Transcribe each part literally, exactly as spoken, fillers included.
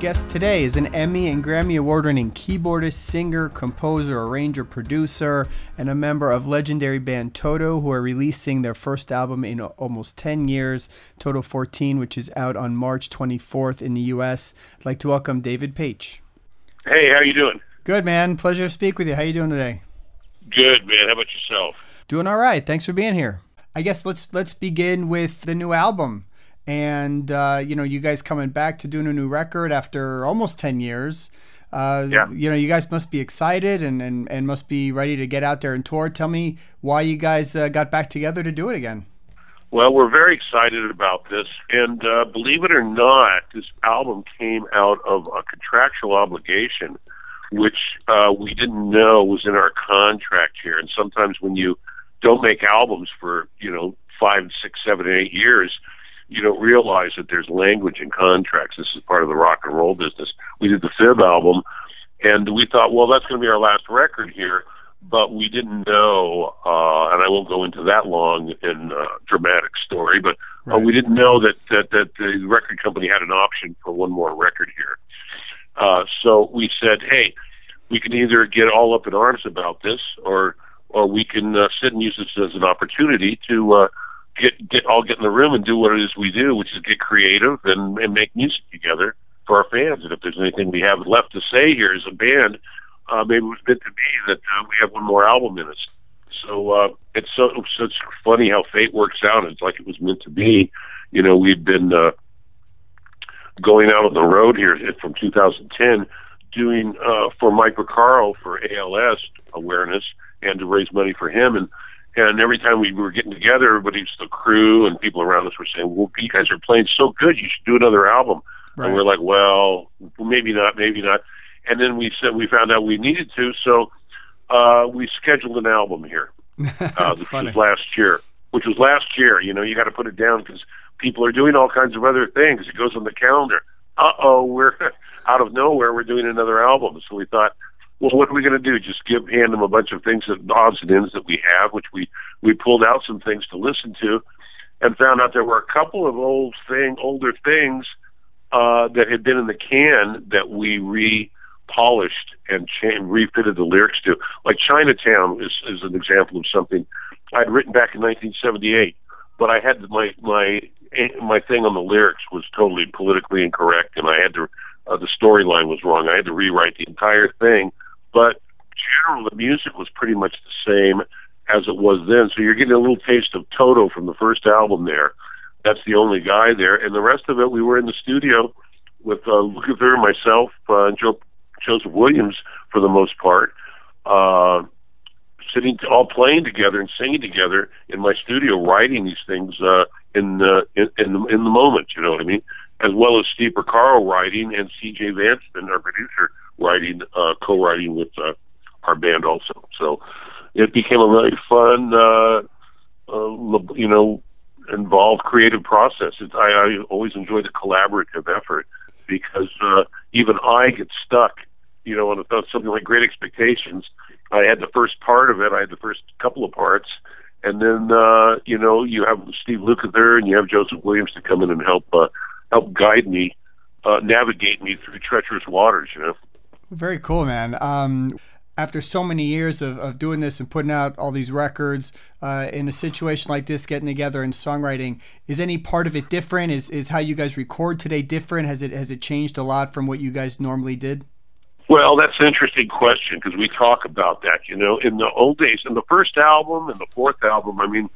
guest today is an Emmy and Grammy award-winning keyboardist, singer, composer, arranger, producer, and a member of legendary band Toto, who are releasing their first album in almost ten years, Toto fourteen, which is out on March twenty-fourth in the U S I'd like to welcome David Paich. Hey, how you doing? Good, man. Pleasure to speak with you. How you doing today? Good, man. How about yourself? Doing all right. Thanks for being here. I guess let's let's begin with the new album. And, uh, you know, you guys coming back to doing a new record after almost ten years. Uh, yeah. You know, you guys must be excited and, and, and must be ready to get out there and tour. Tell me why you guys uh, got back together to do it again. Well, we're very excited about this. And uh, believe it or not, this album came out of a contractual obligation, which uh, we didn't know was in our contract here. And sometimes when you don't make albums for, you know, five, six, seven, eight years, you don't realize that there's language in contracts. This is part of the rock and roll business. We did the fifth album, and we thought, well, that's going to be our last record here, but we didn't know, uh, and I won't go into that long and uh, dramatic story, but uh, right. we didn't know that, that, that the record company had an option for one more record here. Uh, so we said, hey, we can either get all up in arms about this, or or we can uh, sit and use this as an opportunity to uh, Get, get all get in the room and do what it is we do, which is get creative and, and make music together for our fans. And if there's anything we have left to say here as a band, uh, maybe it was meant to be that uh, we have one more album in us. So uh, it's so so it's funny how fate works out. It's like it was meant to be. You know, we've been uh, going out on the road here from two thousand ten, doing uh, for Mike Porcaro for A L S awareness and to raise money for him. And And every time we were getting together, everybody's the crew and people around us were saying, well, you guys are playing so good, you should do another album. Right. And we're like, well, maybe not, maybe not. And then we said we found out we needed to, so uh, we scheduled an album here. Uh, this funny. was last year, which was last year. You know, you got to put it down because people are doing all kinds of other things. It goes on the calendar. Uh-oh, we're out of nowhere, we're doing another album. So we thought, well, what are we going to do? Just give hand them a bunch of things, that odds and ends that we have, which we, we pulled out some things to listen to and found out there were a couple of old thing, older things uh, that had been in the can that we re-polished and cha- refitted the lyrics to. Like Chinatown is, is an example of something I'd written back in nineteen seventy-eight, but I had my, my, my thing on the lyrics was totally politically incorrect, and I had to, uh, the storyline was wrong. I had to rewrite the entire thing. But generally, the music was pretty much the same as it was then. So you're getting a little taste of Toto from the first album there. That's the only guy there. And the rest of it, we were in the studio with uh, Luther, myself, uh, and Joe, Joseph Williams, for the most part, uh, sitting all playing together and singing together in my studio, writing these things uh, in, the, in, in, the, in the moment, you know what I mean? As well as Steve Ricaro writing and C J. Vanston, our producer, writing, uh, co-writing with uh, our band also. So it became a really fun, uh, uh, you know, involved creative process. It's, I, I always enjoy the collaborative effort because uh, even I get stuck, you know, on something like Great Expectations. I had the first part of it. I had the first couple of parts. And then, uh, you know, you have Steve Lukather and you have Joseph Williams to come in and help uh, help guide me, uh, navigate me through treacherous waters, you know. Very cool, man. Um, after so many years of, of doing this and putting out all these records, uh, in a situation like this, getting together and songwriting, is any part of it different? Is is how you guys record today different? Has it has it changed a lot from what you guys normally did? Well, that's an interesting question because we talk about that. You know, in the old days, in the first album and the fourth album, I mean,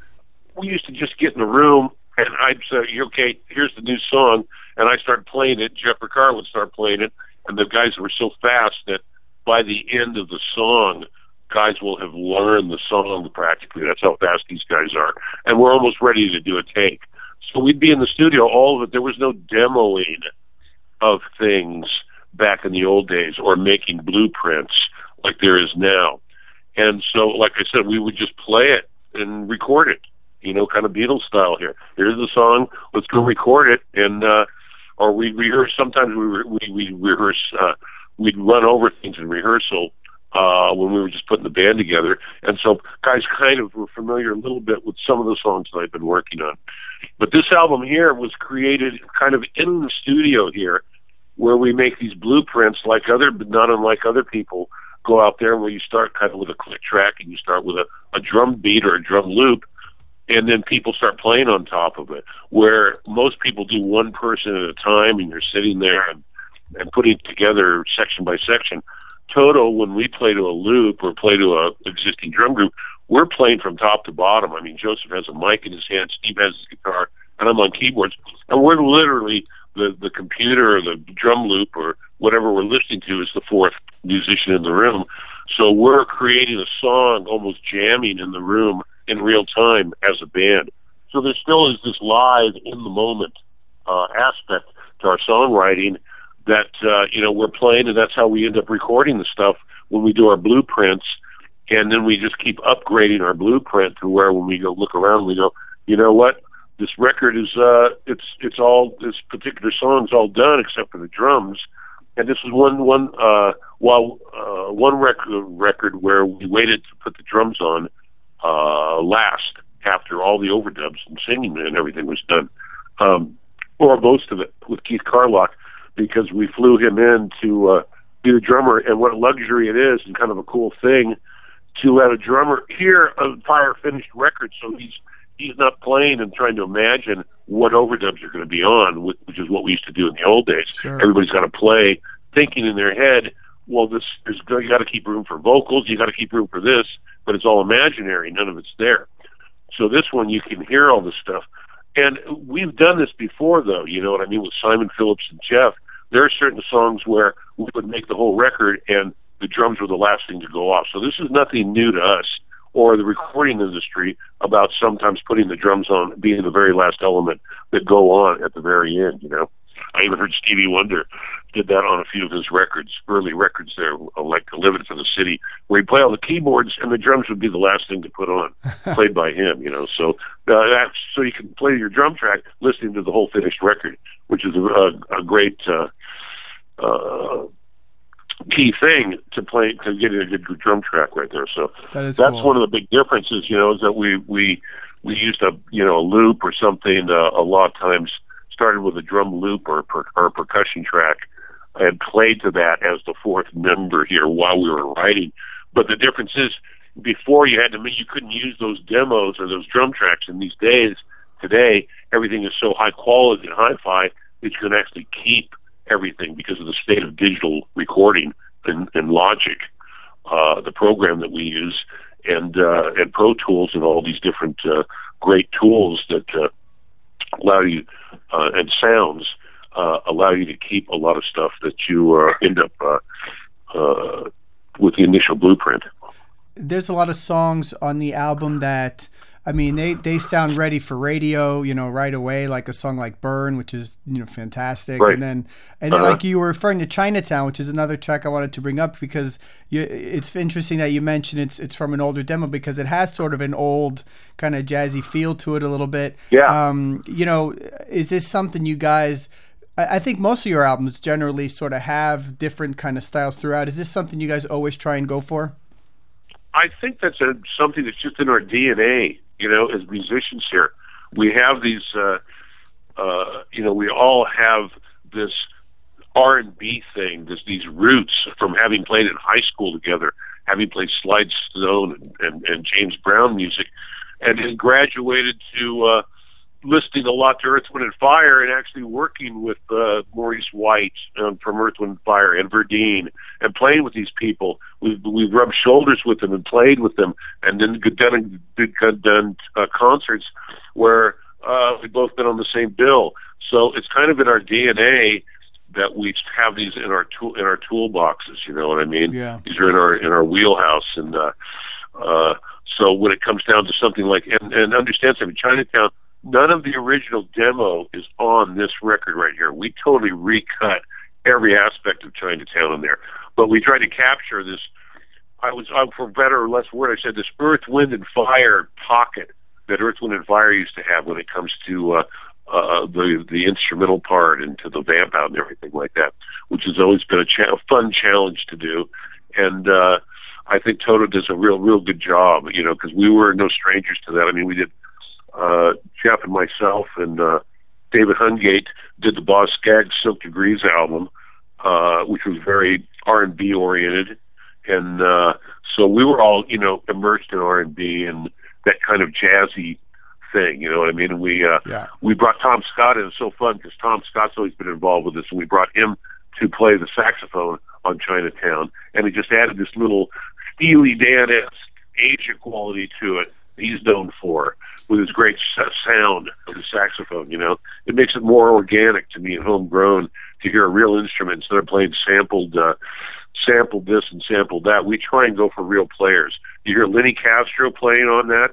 we used to just get in the room and I'd say, okay, here's the new song, and I start playing it. Jeff Ricard would start playing it. And the guys were so fast that by the end of the song, guys will have learned the song practically. That's how fast these guys are. And we're almost ready to do a take. So we'd be in the studio, all of it. There was no demoing of things back in the old days or making blueprints like there is now. And so, like I said, we would just play it and record it, you know, kind of Beatles style here. Here's the song. Let's go record it. And, uh, Or we rehearse. Sometimes we re- we we rehearse. Uh, we'd run over things in rehearsal uh, when we were just putting the band together. And so guys kind of were familiar a little bit with some of the songs that I've been working on. But this album here was created kind of in the studio here, where we make these blueprints, like other, but not unlike other people, go out there where you start kind of with a click track and you start with a, a drum beat or a drum loop, and then people start playing on top of it. Where most people do one person at a time, and you're sitting there and, and putting it together section by section. Toto, when we play to a loop or play to a existing drum group, we're playing from top to bottom. I mean, Joseph has a mic in his hand, Steve has his guitar, and I'm on keyboards, and we're literally the the computer or the drum loop or whatever we're listening to is the fourth musician in the room. So we're creating a song, almost jamming in the room in real time as a band. So there still is this live in the moment uh, aspect to our songwriting that uh, you know we're playing, and that's how we end up recording the stuff when we do our blueprints. And then we just keep upgrading our blueprint to where when we go look around, we go, you know what? This record is, uh, it's it's all, this particular song's all done except for the drums. And this is one one uh, while uh, one rec- record where we waited to put the drums on uh, last after all the overdubs and singing and everything was done, um, or most of it, with Keith Carlock, because we flew him in to uh, be the drummer. And what a luxury it is, and kind of a cool thing, to let a drummer hear a entire finished record, so he's he's not playing and trying to imagine what overdubs are going to be on, which is what we used to do in the old days. Sure. Everybody's got to play, thinking in their head, well, this is, you got to keep room for vocals, you got to keep room for this, but it's all imaginary, none of it's there. So this one, you can hear all this stuff. And we've done this before, though, you know what I mean, with Simon Phillips and Jeff. There are certain songs where we would make the whole record, and the drums were the last thing to go off. So this is nothing new to us or the recording industry about sometimes putting the drums on being the very last element that go on at the very end, you know. I even heard Stevie Wonder did that on a few of his records, early records there, like To Live It for the City, where he'd play all the keyboards and the drums would be the last thing to put on, played by him, you know. So uh, that's, so you can play your drum track listening to the whole finished record, which is a, a, a great... Uh, uh, key thing to play, to get a good drum track right there. So that is that's cool. One of the big differences, you know, is that we we we used a you know a loop or something uh, a lot of times started with a drum loop or per, or a percussion track and played to that as the fourth member here while we were writing. But the difference is, before you had to you couldn't use those demos or those drum tracks. In these days today, everything is so high quality and hi-fi that you can actually keep everything because of the state of digital recording and, and Logic, uh, the program that we use, and uh, and Pro Tools and all these different uh, great tools that uh, allow you uh, and sounds uh, allow you to keep a lot of stuff that you uh, end up uh, uh, with the initial blueprint. There's a lot of songs on the album that, I mean, they, they sound ready for radio, you know, right away, like a song like Burn, which is, you know, fantastic. Right. And then, and then uh-huh. like you were referring to Chinatown, which is another track I wanted to bring up, because you, it's interesting that you mentioned it's it's from an older demo, because it has sort of an old kind of jazzy feel to it a little bit. Yeah. Um, you know, is this something you guys... I think most of your albums generally sort of have different kind of styles throughout. Is this something you guys always try and go for? I think that's a, something that's just in our D N A. You know, as musicians here, we have these, uh, uh, you know, we all have this R and B thing, this, these roots from having played in high school together, having played Slide Stone and, and, and James Brown music, and then graduated to uh, listening a lot to Earth, Wind and Fire, and actually working with uh, Maurice White um, from Earth, Wind and Fire, and Verdine, and playing with these people. We've, we've rubbed shoulders with them and played with them, and then done, done, done uh, concerts where uh, we've both been on the same bill. So it's kind of in our D N A that we have these in our tool, in our toolboxes. You know what I mean? Yeah. These are in our in our wheelhouse, and uh, uh, so when it comes down to something like and, and understand something, Chinatown. None of the original demo is on this record right here. We totally recut every aspect of Chinatown in there. But we tried to capture this, I was, for better or less word, I said this Earth, Wind, and Fire pocket that Earth, Wind, and Fire used to have when it comes to uh, uh, the the instrumental part and to the vamp out and everything like that, which has always been a cha- fun challenge to do. And uh, I think Toto does a real, real good job, you know, because we were no strangers to that. I mean, we did... Uh, Jeff and myself and uh, David Hungate did the Boz Scaggs Silk Degrees album, uh, which was very R and B oriented. And uh, so we were all, you know, immersed in R and B and that kind of jazzy thing, you know what I mean? And we uh, yeah. we brought Tom Scott in. It's so fun because Tom Scott's always been involved with this, and we brought him to play the saxophone on Chinatown, and it just added this little Steely Dan-esque Asia quality to it. He's known for with his great sound of the saxophone. You know, it makes it more organic to me and homegrown to hear a real instrument instead of playing sampled, uh, sampled this and sampled that. We try and go for real players. You hear Lenny Castro playing on that,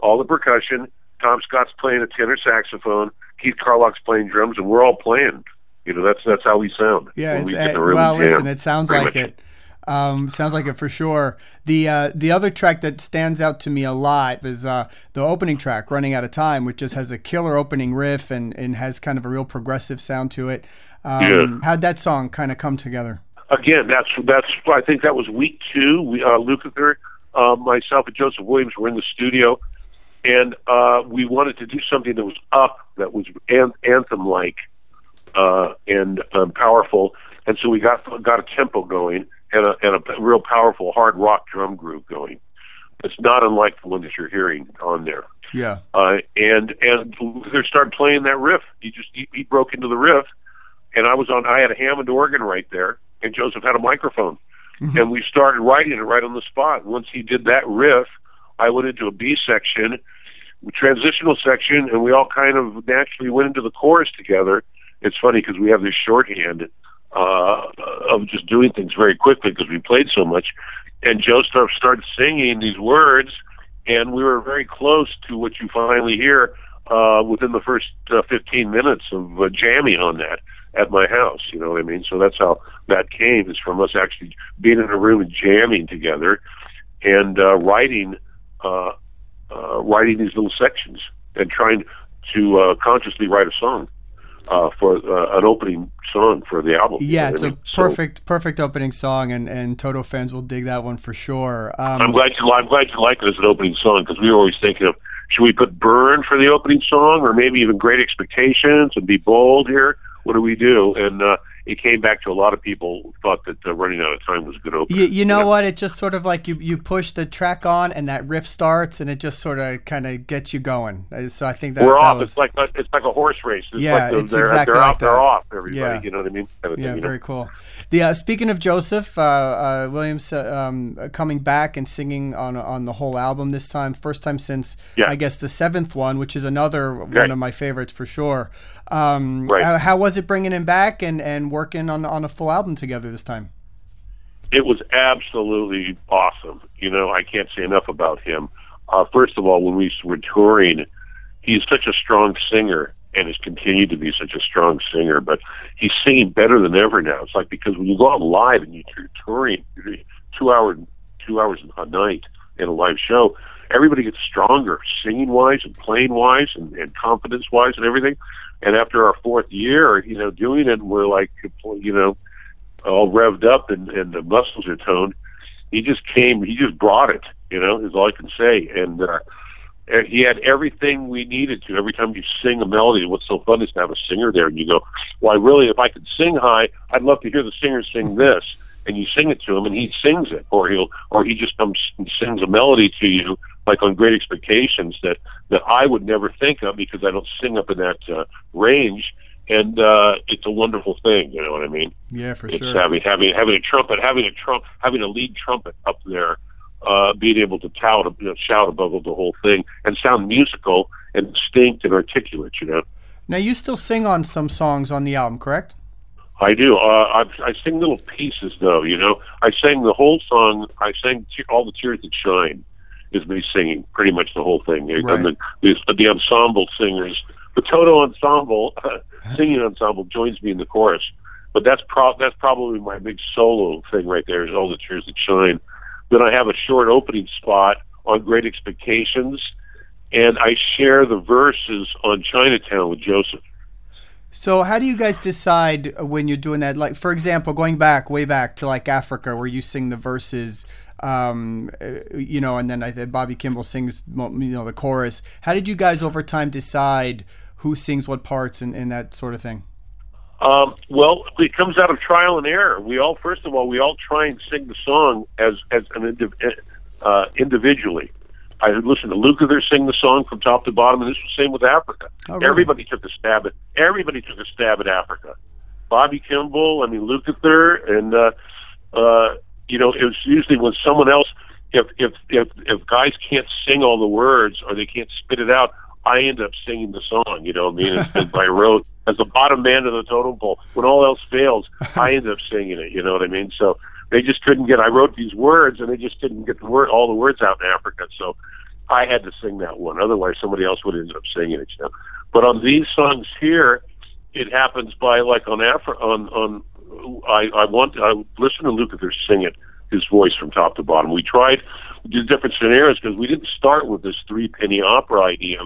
all the percussion. Tom Scott's playing a tenor saxophone. Keith Carlock's playing drums, and we're all playing. You know, that's that's how we sound. Yeah, it's, we uh, well, jam, listen, it sounds like much. it. Um, sounds like it for sure. The uh, the other track that stands out to me a lot is uh, the opening track, Running Out of Time, which just has a killer opening riff and, and has kind of a real progressive sound to it. Um, yeah. How'd that song kind of come together? Again, that's, that's I think that was week two. We, uh, Lukather, uh, myself, and Joseph Williams were in the studio, and uh, we wanted to do something that was up, that was an- anthem-like uh, and um, powerful. And so we got got a tempo going and a, and a real powerful hard rock drum groove going. It's not unlike the one that you're hearing on there. Yeah. Uh, and and Luther started playing that riff. He just he, he broke into the riff, and I was on. I had a Hammond organ right there, and Joseph had a microphone, mm-hmm. and we started writing it right on the spot. Once he did that riff, I went into a B section, transitional section, and we all kind of naturally went into the chorus together. It's funny because we have this shorthand. Uh, of just doing things very quickly because we played so much, and Joe started singing these words, and we were very close to what you finally hear uh, within the first uh, fifteen minutes of uh, jamming on that at my house, you know what I mean? So that's how that came, is from us actually being in a room and jamming together and uh, writing uh, uh, writing these little sections and trying to uh, consciously write a song. Uh, for uh, an opening song for the album. Yeah, it's a perfect, so, perfect opening song, and, and Toto fans will dig that one for sure. Um, I'm glad you, I'm glad you like it as an opening song, because we were always thinking of, should we put Burn for the opening song, or maybe even Great Expectations and Be Bold here? What do we do? And uh, it came back to a lot of people thought that uh, Running Out of Time was a good opening. You, you know yeah. what? It just sort of like you, you push the track on, and that riff starts, and it just sort of kind of gets you going. So I think that we're that off. Was, it's like it's like a horse race. It's yeah, like the, it's they're, exactly they're like out, that. They're off. Everybody, yeah. you know what I mean? Kind of yeah, thing, very know? cool. The uh, speaking of Joseph uh, uh, Williams uh, um, coming back and singing on on the whole album this time, first time since yeah. I guess the seventh one, which is another right. one of my favorites for sure. Um, right. uh, how was it bringing him back and, and working on on a full album together this time? It was absolutely awesome. You know, I can't say enough about him. Uh, first of all, when we were touring, he's such a strong singer and has continued to be such a strong singer, but he's singing better than ever now. It's like, because when you go out live and you're touring two, hour, two hours a night in a live show, everybody gets stronger singing-wise and playing-wise and, and confidence-wise and everything. And after our fourth year, you know, doing it, we're like, you know, all revved up and, and the muscles are toned. He just came, he just brought it, you know, is all I can say. And uh, he had everything we needed to. Every time you sing a melody, what's so fun is to have a singer there. And you go, well, I really, if I could sing high, I'd love to hear the singer sing this. And you sing it to him, and he sings it, or he'll, or he just comes and sings a melody to you, like on Great Expectations, that, that I would never think of because I don't sing up in that uh, range, and uh, it's a wonderful thing. You know what I mean? Yeah, for it's sure. Having having having a trumpet, having a trump, having a lead trumpet up there, uh, being able to tout, you know, shout above the whole thing, and sound musical and distinct and articulate. You know. Now you still sing on some songs on the album, correct? I do. Uh, I, I sing little pieces, though, you know. I sang the whole song. I sang te- All the Tears That Shine is me singing pretty much the whole thing. Right. And the, the, the ensemble singers, the Toto ensemble, uh, singing ensemble, joins me in the chorus. But that's, pro- that's probably my big solo thing right there, is All the Tears That Shine. Then I have a short opening spot on Great Expectations, and I share the verses on Chinatown with Joseph. So how do you guys decide when you're doing that? Like, for example, going back, way back to like Africa, where you sing the verses, um, you know, and then I think Bobby Kimball sings, you know, the chorus. How did you guys over time decide who sings what parts and, and that sort of thing? Um, well, it comes out of trial and error. We all, first of all, we all try and sing the song as as an indiv- uh, individually. I listened to Lukather sing the song from top to bottom, and this was the same with Africa. Oh, really? Everybody took a stab at everybody took a stab at Africa. Bobby Kimball, I mean Lukather, and uh, uh, you know, it was usually when someone else, if if if if guys can't sing all the words or they can't spit it out, I end up singing the song. You know, I mean, it's, it's by rote. As the bottom man of the totem pole, when all else fails, I end up singing it. You know what I mean? So they just couldn't get. I wrote these words, and they just couldn't get the word, all the words out in Africa. So I had to sing that one. Otherwise, somebody else would end up singing it. You know? But on these songs here, it happens by like on Afro. On on, I I want I listen to Lukather sing it, his voice from top to bottom. We tried we did different scenarios because we didn't start with this three penny opera idea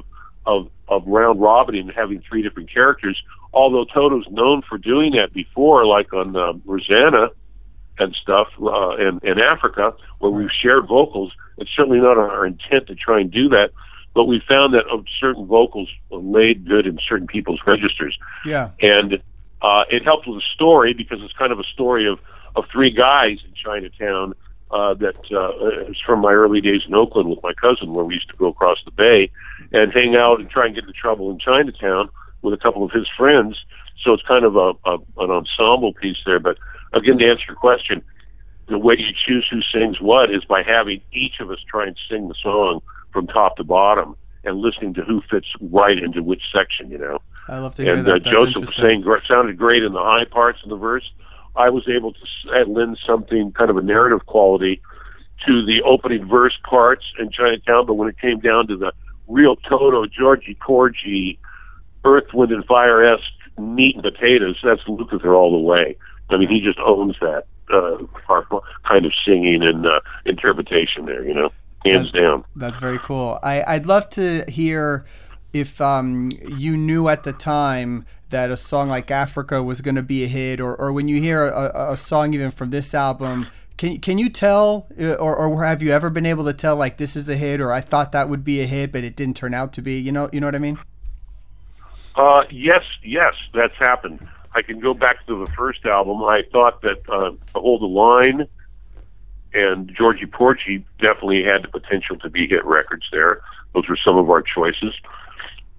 of of round robin and having three different characters, although Toto's known for doing that before, like on um, Rosanna and stuff, uh, and, and Africa, where we've shared vocals. It's certainly not our intent to try and do that, but we found that of certain vocals laid good in certain people's registers. Yeah. And uh, it helped with the story because it's kind of a story of, of three guys in Chinatown Uh, that uh, is from my early days in Oakland with my cousin, where we used to go across the bay and hang out and try and get into trouble in Chinatown with a couple of his friends. So it's kind of a, a an ensemble piece there. But again, to answer your question, the way you choose who sings what is by having each of us try and sing the song from top to bottom and listening to who fits right into which section, you know. I love to hear and, that. And uh, Joseph sang, sounded great in the high parts of the verse. I was able to lend something, kind of a narrative quality, to the opening verse parts in Chinatown, but when it came down to the real Toto, Georgie Corgi, Earth, Wind, and Fire-esque meat and potatoes, that's Lukather all the way. I mean, he just owns that uh, kind of singing and uh, interpretation there, you know, hands that's, down. That's very cool. I, I'd love to hear if um, you knew at the time that a song like Africa was going to be a hit, or, or when you hear a, a song even from this album, can can you tell, or, or have you ever been able to tell, like, this is a hit, or I thought that would be a hit, but it didn't turn out to be? You know, you know what I mean? Uh, yes, yes, that's happened. I can go back to the first album. I thought that uh, Hold the Line and Georgie Porgy definitely had the potential to be hit records there. Those were some of our choices.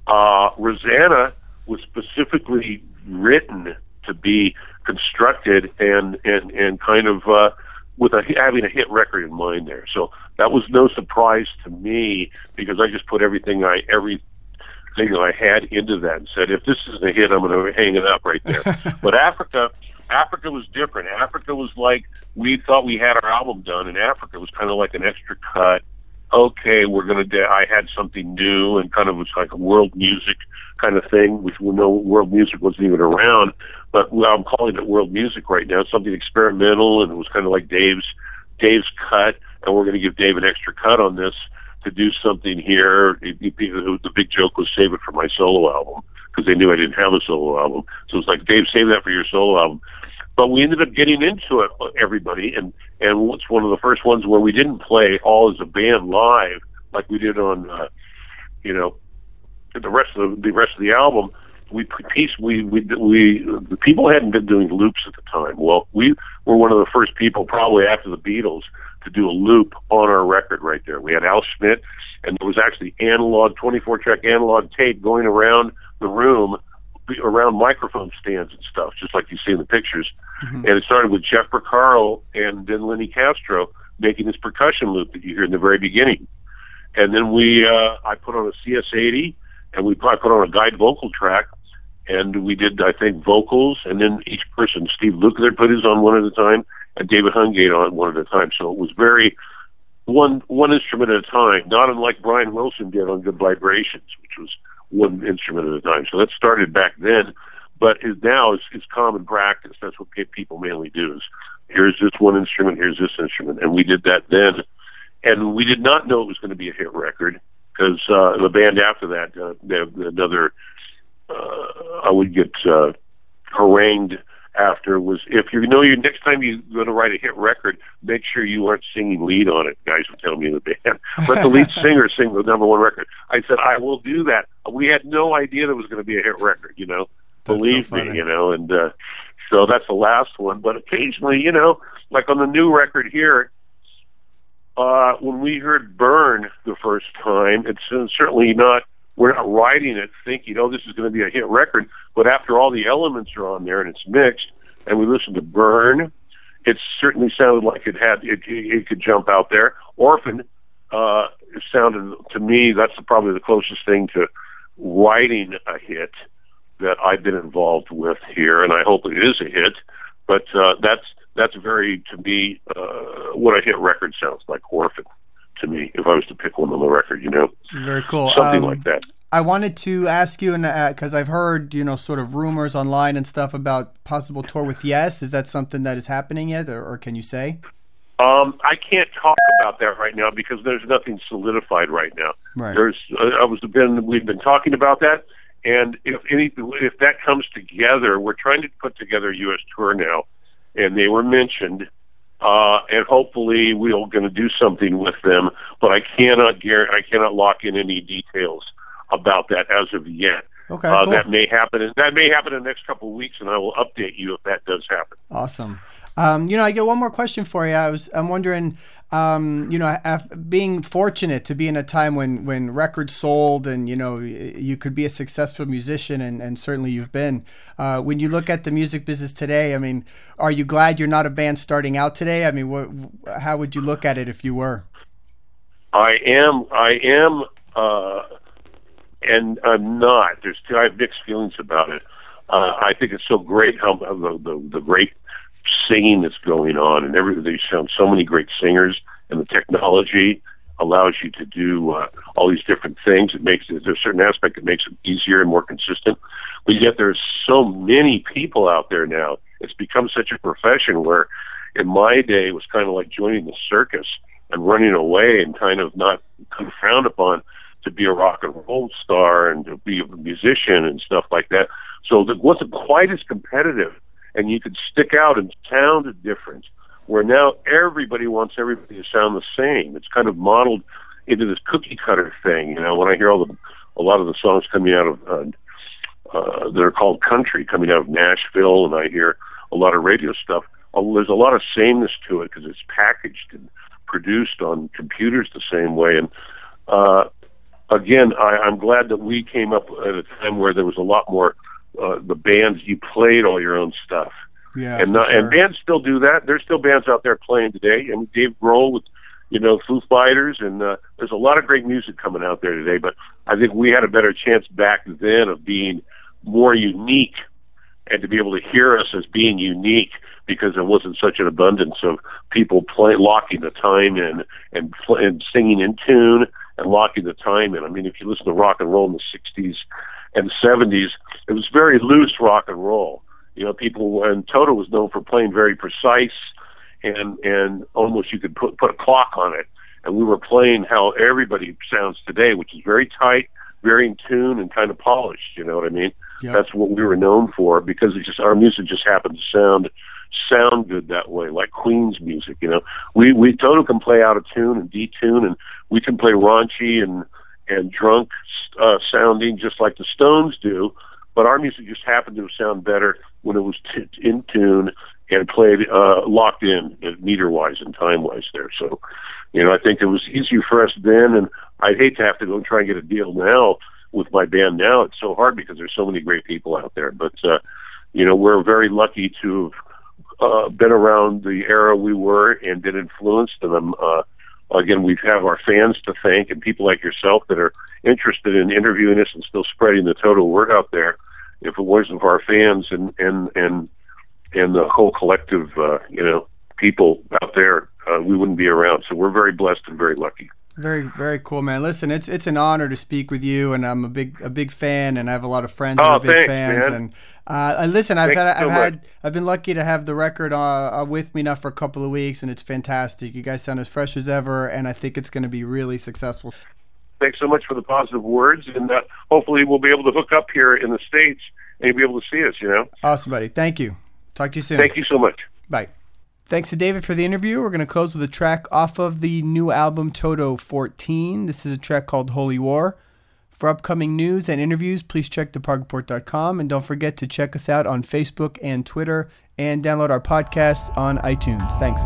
Uh, Rosanna was specifically written to be constructed and and and kind of uh, with a, having a hit record in mind there. So that was no surprise to me because I just put everything I everything that I had into that and said, if this isn't a hit, I'm going to hang it up right there. But Africa, Africa was different. Africa was like we thought we had our album done, and Africa was kind of like an extra cut. Okay, we're going to. De- I had something new and kind of was like a world music kind of thing, which we know world music wasn't even around, but I'm calling it world music right now. Something experimental, and it was kind of like Dave's Dave's cut, and we're going to give Dave an extra cut on this to do something here. It, it, it, the big joke was save it for my solo album because they knew I didn't have a solo album, so it's like Dave, save that for your solo album. But we ended up getting into it, everybody, and and it's one of the first ones where we didn't play all as a band live like we did on, uh, you know, the rest of the, the rest of the album. We piece we we we the people hadn't been doing loops at the time. Well, we were one of the first people, probably after the Beatles, to do a loop on our record right there. We had Al Schmidt, and there was actually analog twenty-four track analog tape going around the room, around microphone stands and stuff, just like you see in the pictures. Mm-hmm. And it started with Jeff Ricaro and then Lenny Castro making this percussion loop that you hear in the very beginning. And then we, uh, I put on a C S eighty, and we I put on a guide vocal track, and we did, I think, vocals, and then each person, Steve Lukather put his on one at a time, and David Hungate on one at a time. So it was very one one instrument at a time, not unlike Brian Wilson did on Good Vibrations, which was one instrument at a time. So that started back then, but is now is, is common practice. That's what people mainly do is, here's this one instrument, here's this instrument. And we did that then. And we did not know it was going to be a hit record because uh, the band after that, uh, they have another, uh, I would get uh, harangued after was, if you know you next time you're going to write a hit record, make sure you aren't singing lead on it. Guys would tell me in the band, let the lead singer sing the number one record. I said, I will do that. We had no idea there was going to be a hit record, you know. Believe so me, you know, and uh, so that's the last one. But occasionally, you know, like on the new record here, uh, when we heard Burn the first time, it's certainly not, we're not writing it thinking, oh, this is going to be a hit record. But after all the elements are on there and it's mixed, and we listened to Burn, it certainly sounded like it had it, it could jump out there. Orphan uh, sounded, to me, that's probably the closest thing to writing a hit that I've been involved with here, and I hope it is a hit. But uh, that's that's very, to me, uh, what a hit record sounds like, Orphan, to me, if I was to pick one on the record, you know. Very cool. Something um, like that. I wanted to ask you, and because uh, I've heard, you know, sort of rumors online and stuff about possible tour with Yes. Is that something that is happening yet, or, or can you say? Um, I can't talk about that right now because there's nothing solidified right now. Right. There's, uh, I was been we've been talking about that, and if any, if that comes together, we're trying to put together a U S tour now, and they were mentioned. Uh, and hopefully we're going to do something with them, but I cannot guarantee, I cannot lock in any details about that as of yet. Okay, uh, cool. That may happen. That may happen in the next couple of weeks, and I will update you if that does happen. Awesome. Um, you know, I get one more question for you. I was, I'm wondering, um, you know, being fortunate to be in a time when, when records sold and, you know, you could be a successful musician, and, and certainly you've been. Uh, when you look at the music business today, I mean, are you glad you're not a band starting out today? I mean, what, how would you look at it if you were? I am. I am. Uh, And I'm not. There's two, I have mixed feelings about it. Uh, I think it's so great how the, the, the great singing that's going on, and everybody sounds so many great singers, and the technology allows you to do uh, all these different things. It makes there's a certain aspect that makes it easier and more consistent. But yet there's so many people out there now. It's become such a profession where, in my day, it was kind of like joining the circus and running away and kind of not kind of frowned upon to be a rock and roll star and to be a musician and stuff like that. So it wasn't quite as competitive, and you could stick out and sound different, where now everybody wants everybody to sound the same. It's kind of modeled into this cookie-cutter thing. You know, when I hear all the, a lot of the songs coming out of, uh, uh, that are called country, coming out of Nashville, and I hear a lot of radio stuff, there's a lot of sameness to it because it's packaged and produced on computers the same way. And, uh, Again, I, I'm glad that we came up at a time where there was a lot more, uh, the bands, you played all your own stuff. Yeah, and not, sure. And bands still do that. There's still bands out there playing today. I mean, Dave Grohl with, you know, Foo Fighters, and uh, there's a lot of great music coming out there today, but I think we had a better chance back then of being more unique and to be able to hear us as being unique, because there wasn't such an abundance of people play, locking the time in and, play, and singing in tune and locking the time in. I mean, if you listen to rock and roll in the sixties and seventies, it was very loose rock and roll. You know, people, and Toto was known for playing very precise, and and almost you could put, put a clock on it. And we were playing how everybody sounds today, which is very tight, very in tune, and kind of polished, you know what I mean? Yep. That's what we were known for, because it just, our music just happened to sound sound good that way, like Queen's music, you know. We we Toto can play out of tune and detune, and we can play raunchy and and drunk uh, sounding just like the Stones do, but our music just happened to sound better when it was t- in tune and played uh, locked in meter-wise and time-wise there. So, you know, I think it was easier for us then, and I'd hate to have to go try and get a deal now with my band now. It's so hard because there's so many great people out there, but, uh, you know, we're very lucky to have Uh, been around the era we were and been influenced, and I'm, uh, again, we have our fans to thank, and people like yourself that are interested in interviewing us and still spreading the Toto word out there. If it wasn't for our fans and and and, and the whole collective, uh, you know, people out there, uh, we wouldn't be around. So we're very blessed and very lucky. Very, very cool, man. Listen, it's it's an honor to speak with you, and I'm a big a big fan, and I have a lot of friends oh, that are big thanks, fans. Man. And uh, listen, I've had, I've so had much. I've been lucky to have the record uh, with me now for a couple of weeks, and it's fantastic. You guys sound as fresh as ever, and I think it's going to be really successful. Thanks so much for the positive words, and uh, hopefully we'll be able to hook up here in the States, and you'll be able to see us. You know, awesome, buddy. Thank you. Talk to you soon. Thank you so much. Bye. Thanks to David for the interview. We're going to close with a track off of the new album Toto fourteen. This is a track called Holy War For upcoming news and interviews, please check the prog report dot com, and don't forget to check us out on Facebook and Twitter, and download our podcast on iTunes. Thanks.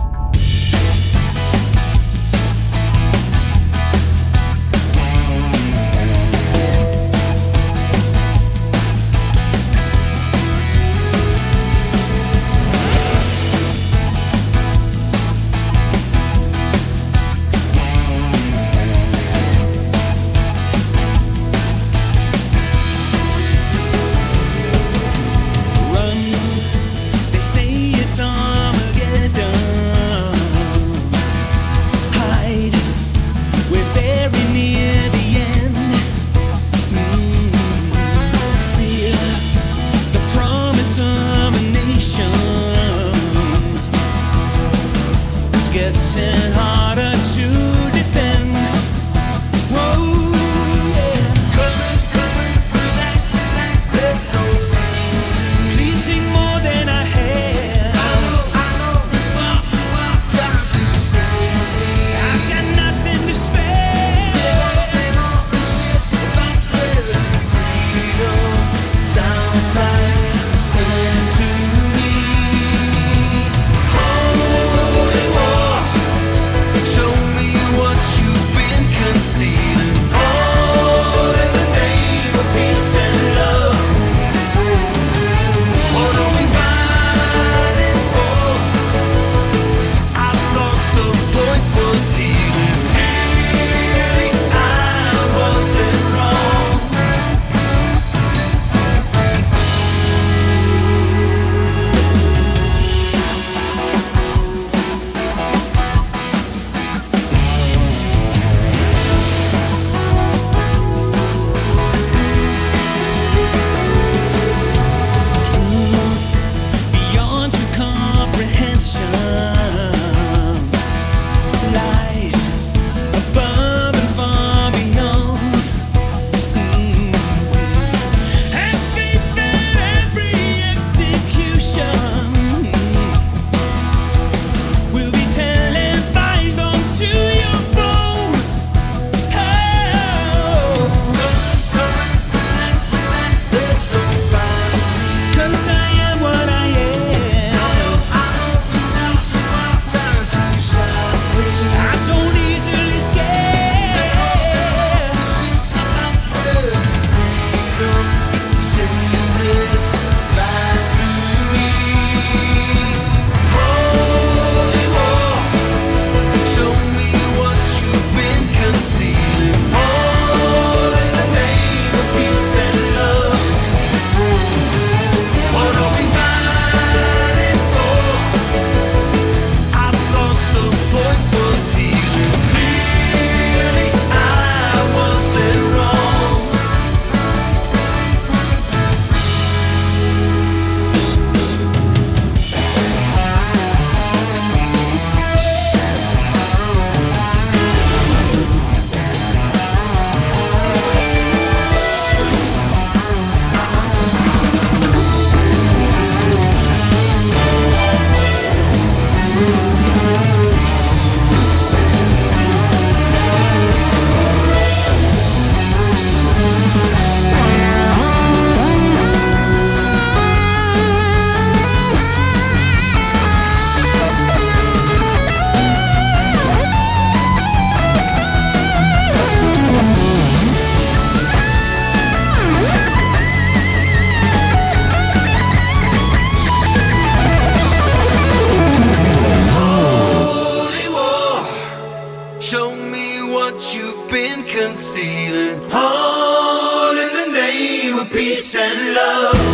Peace and love.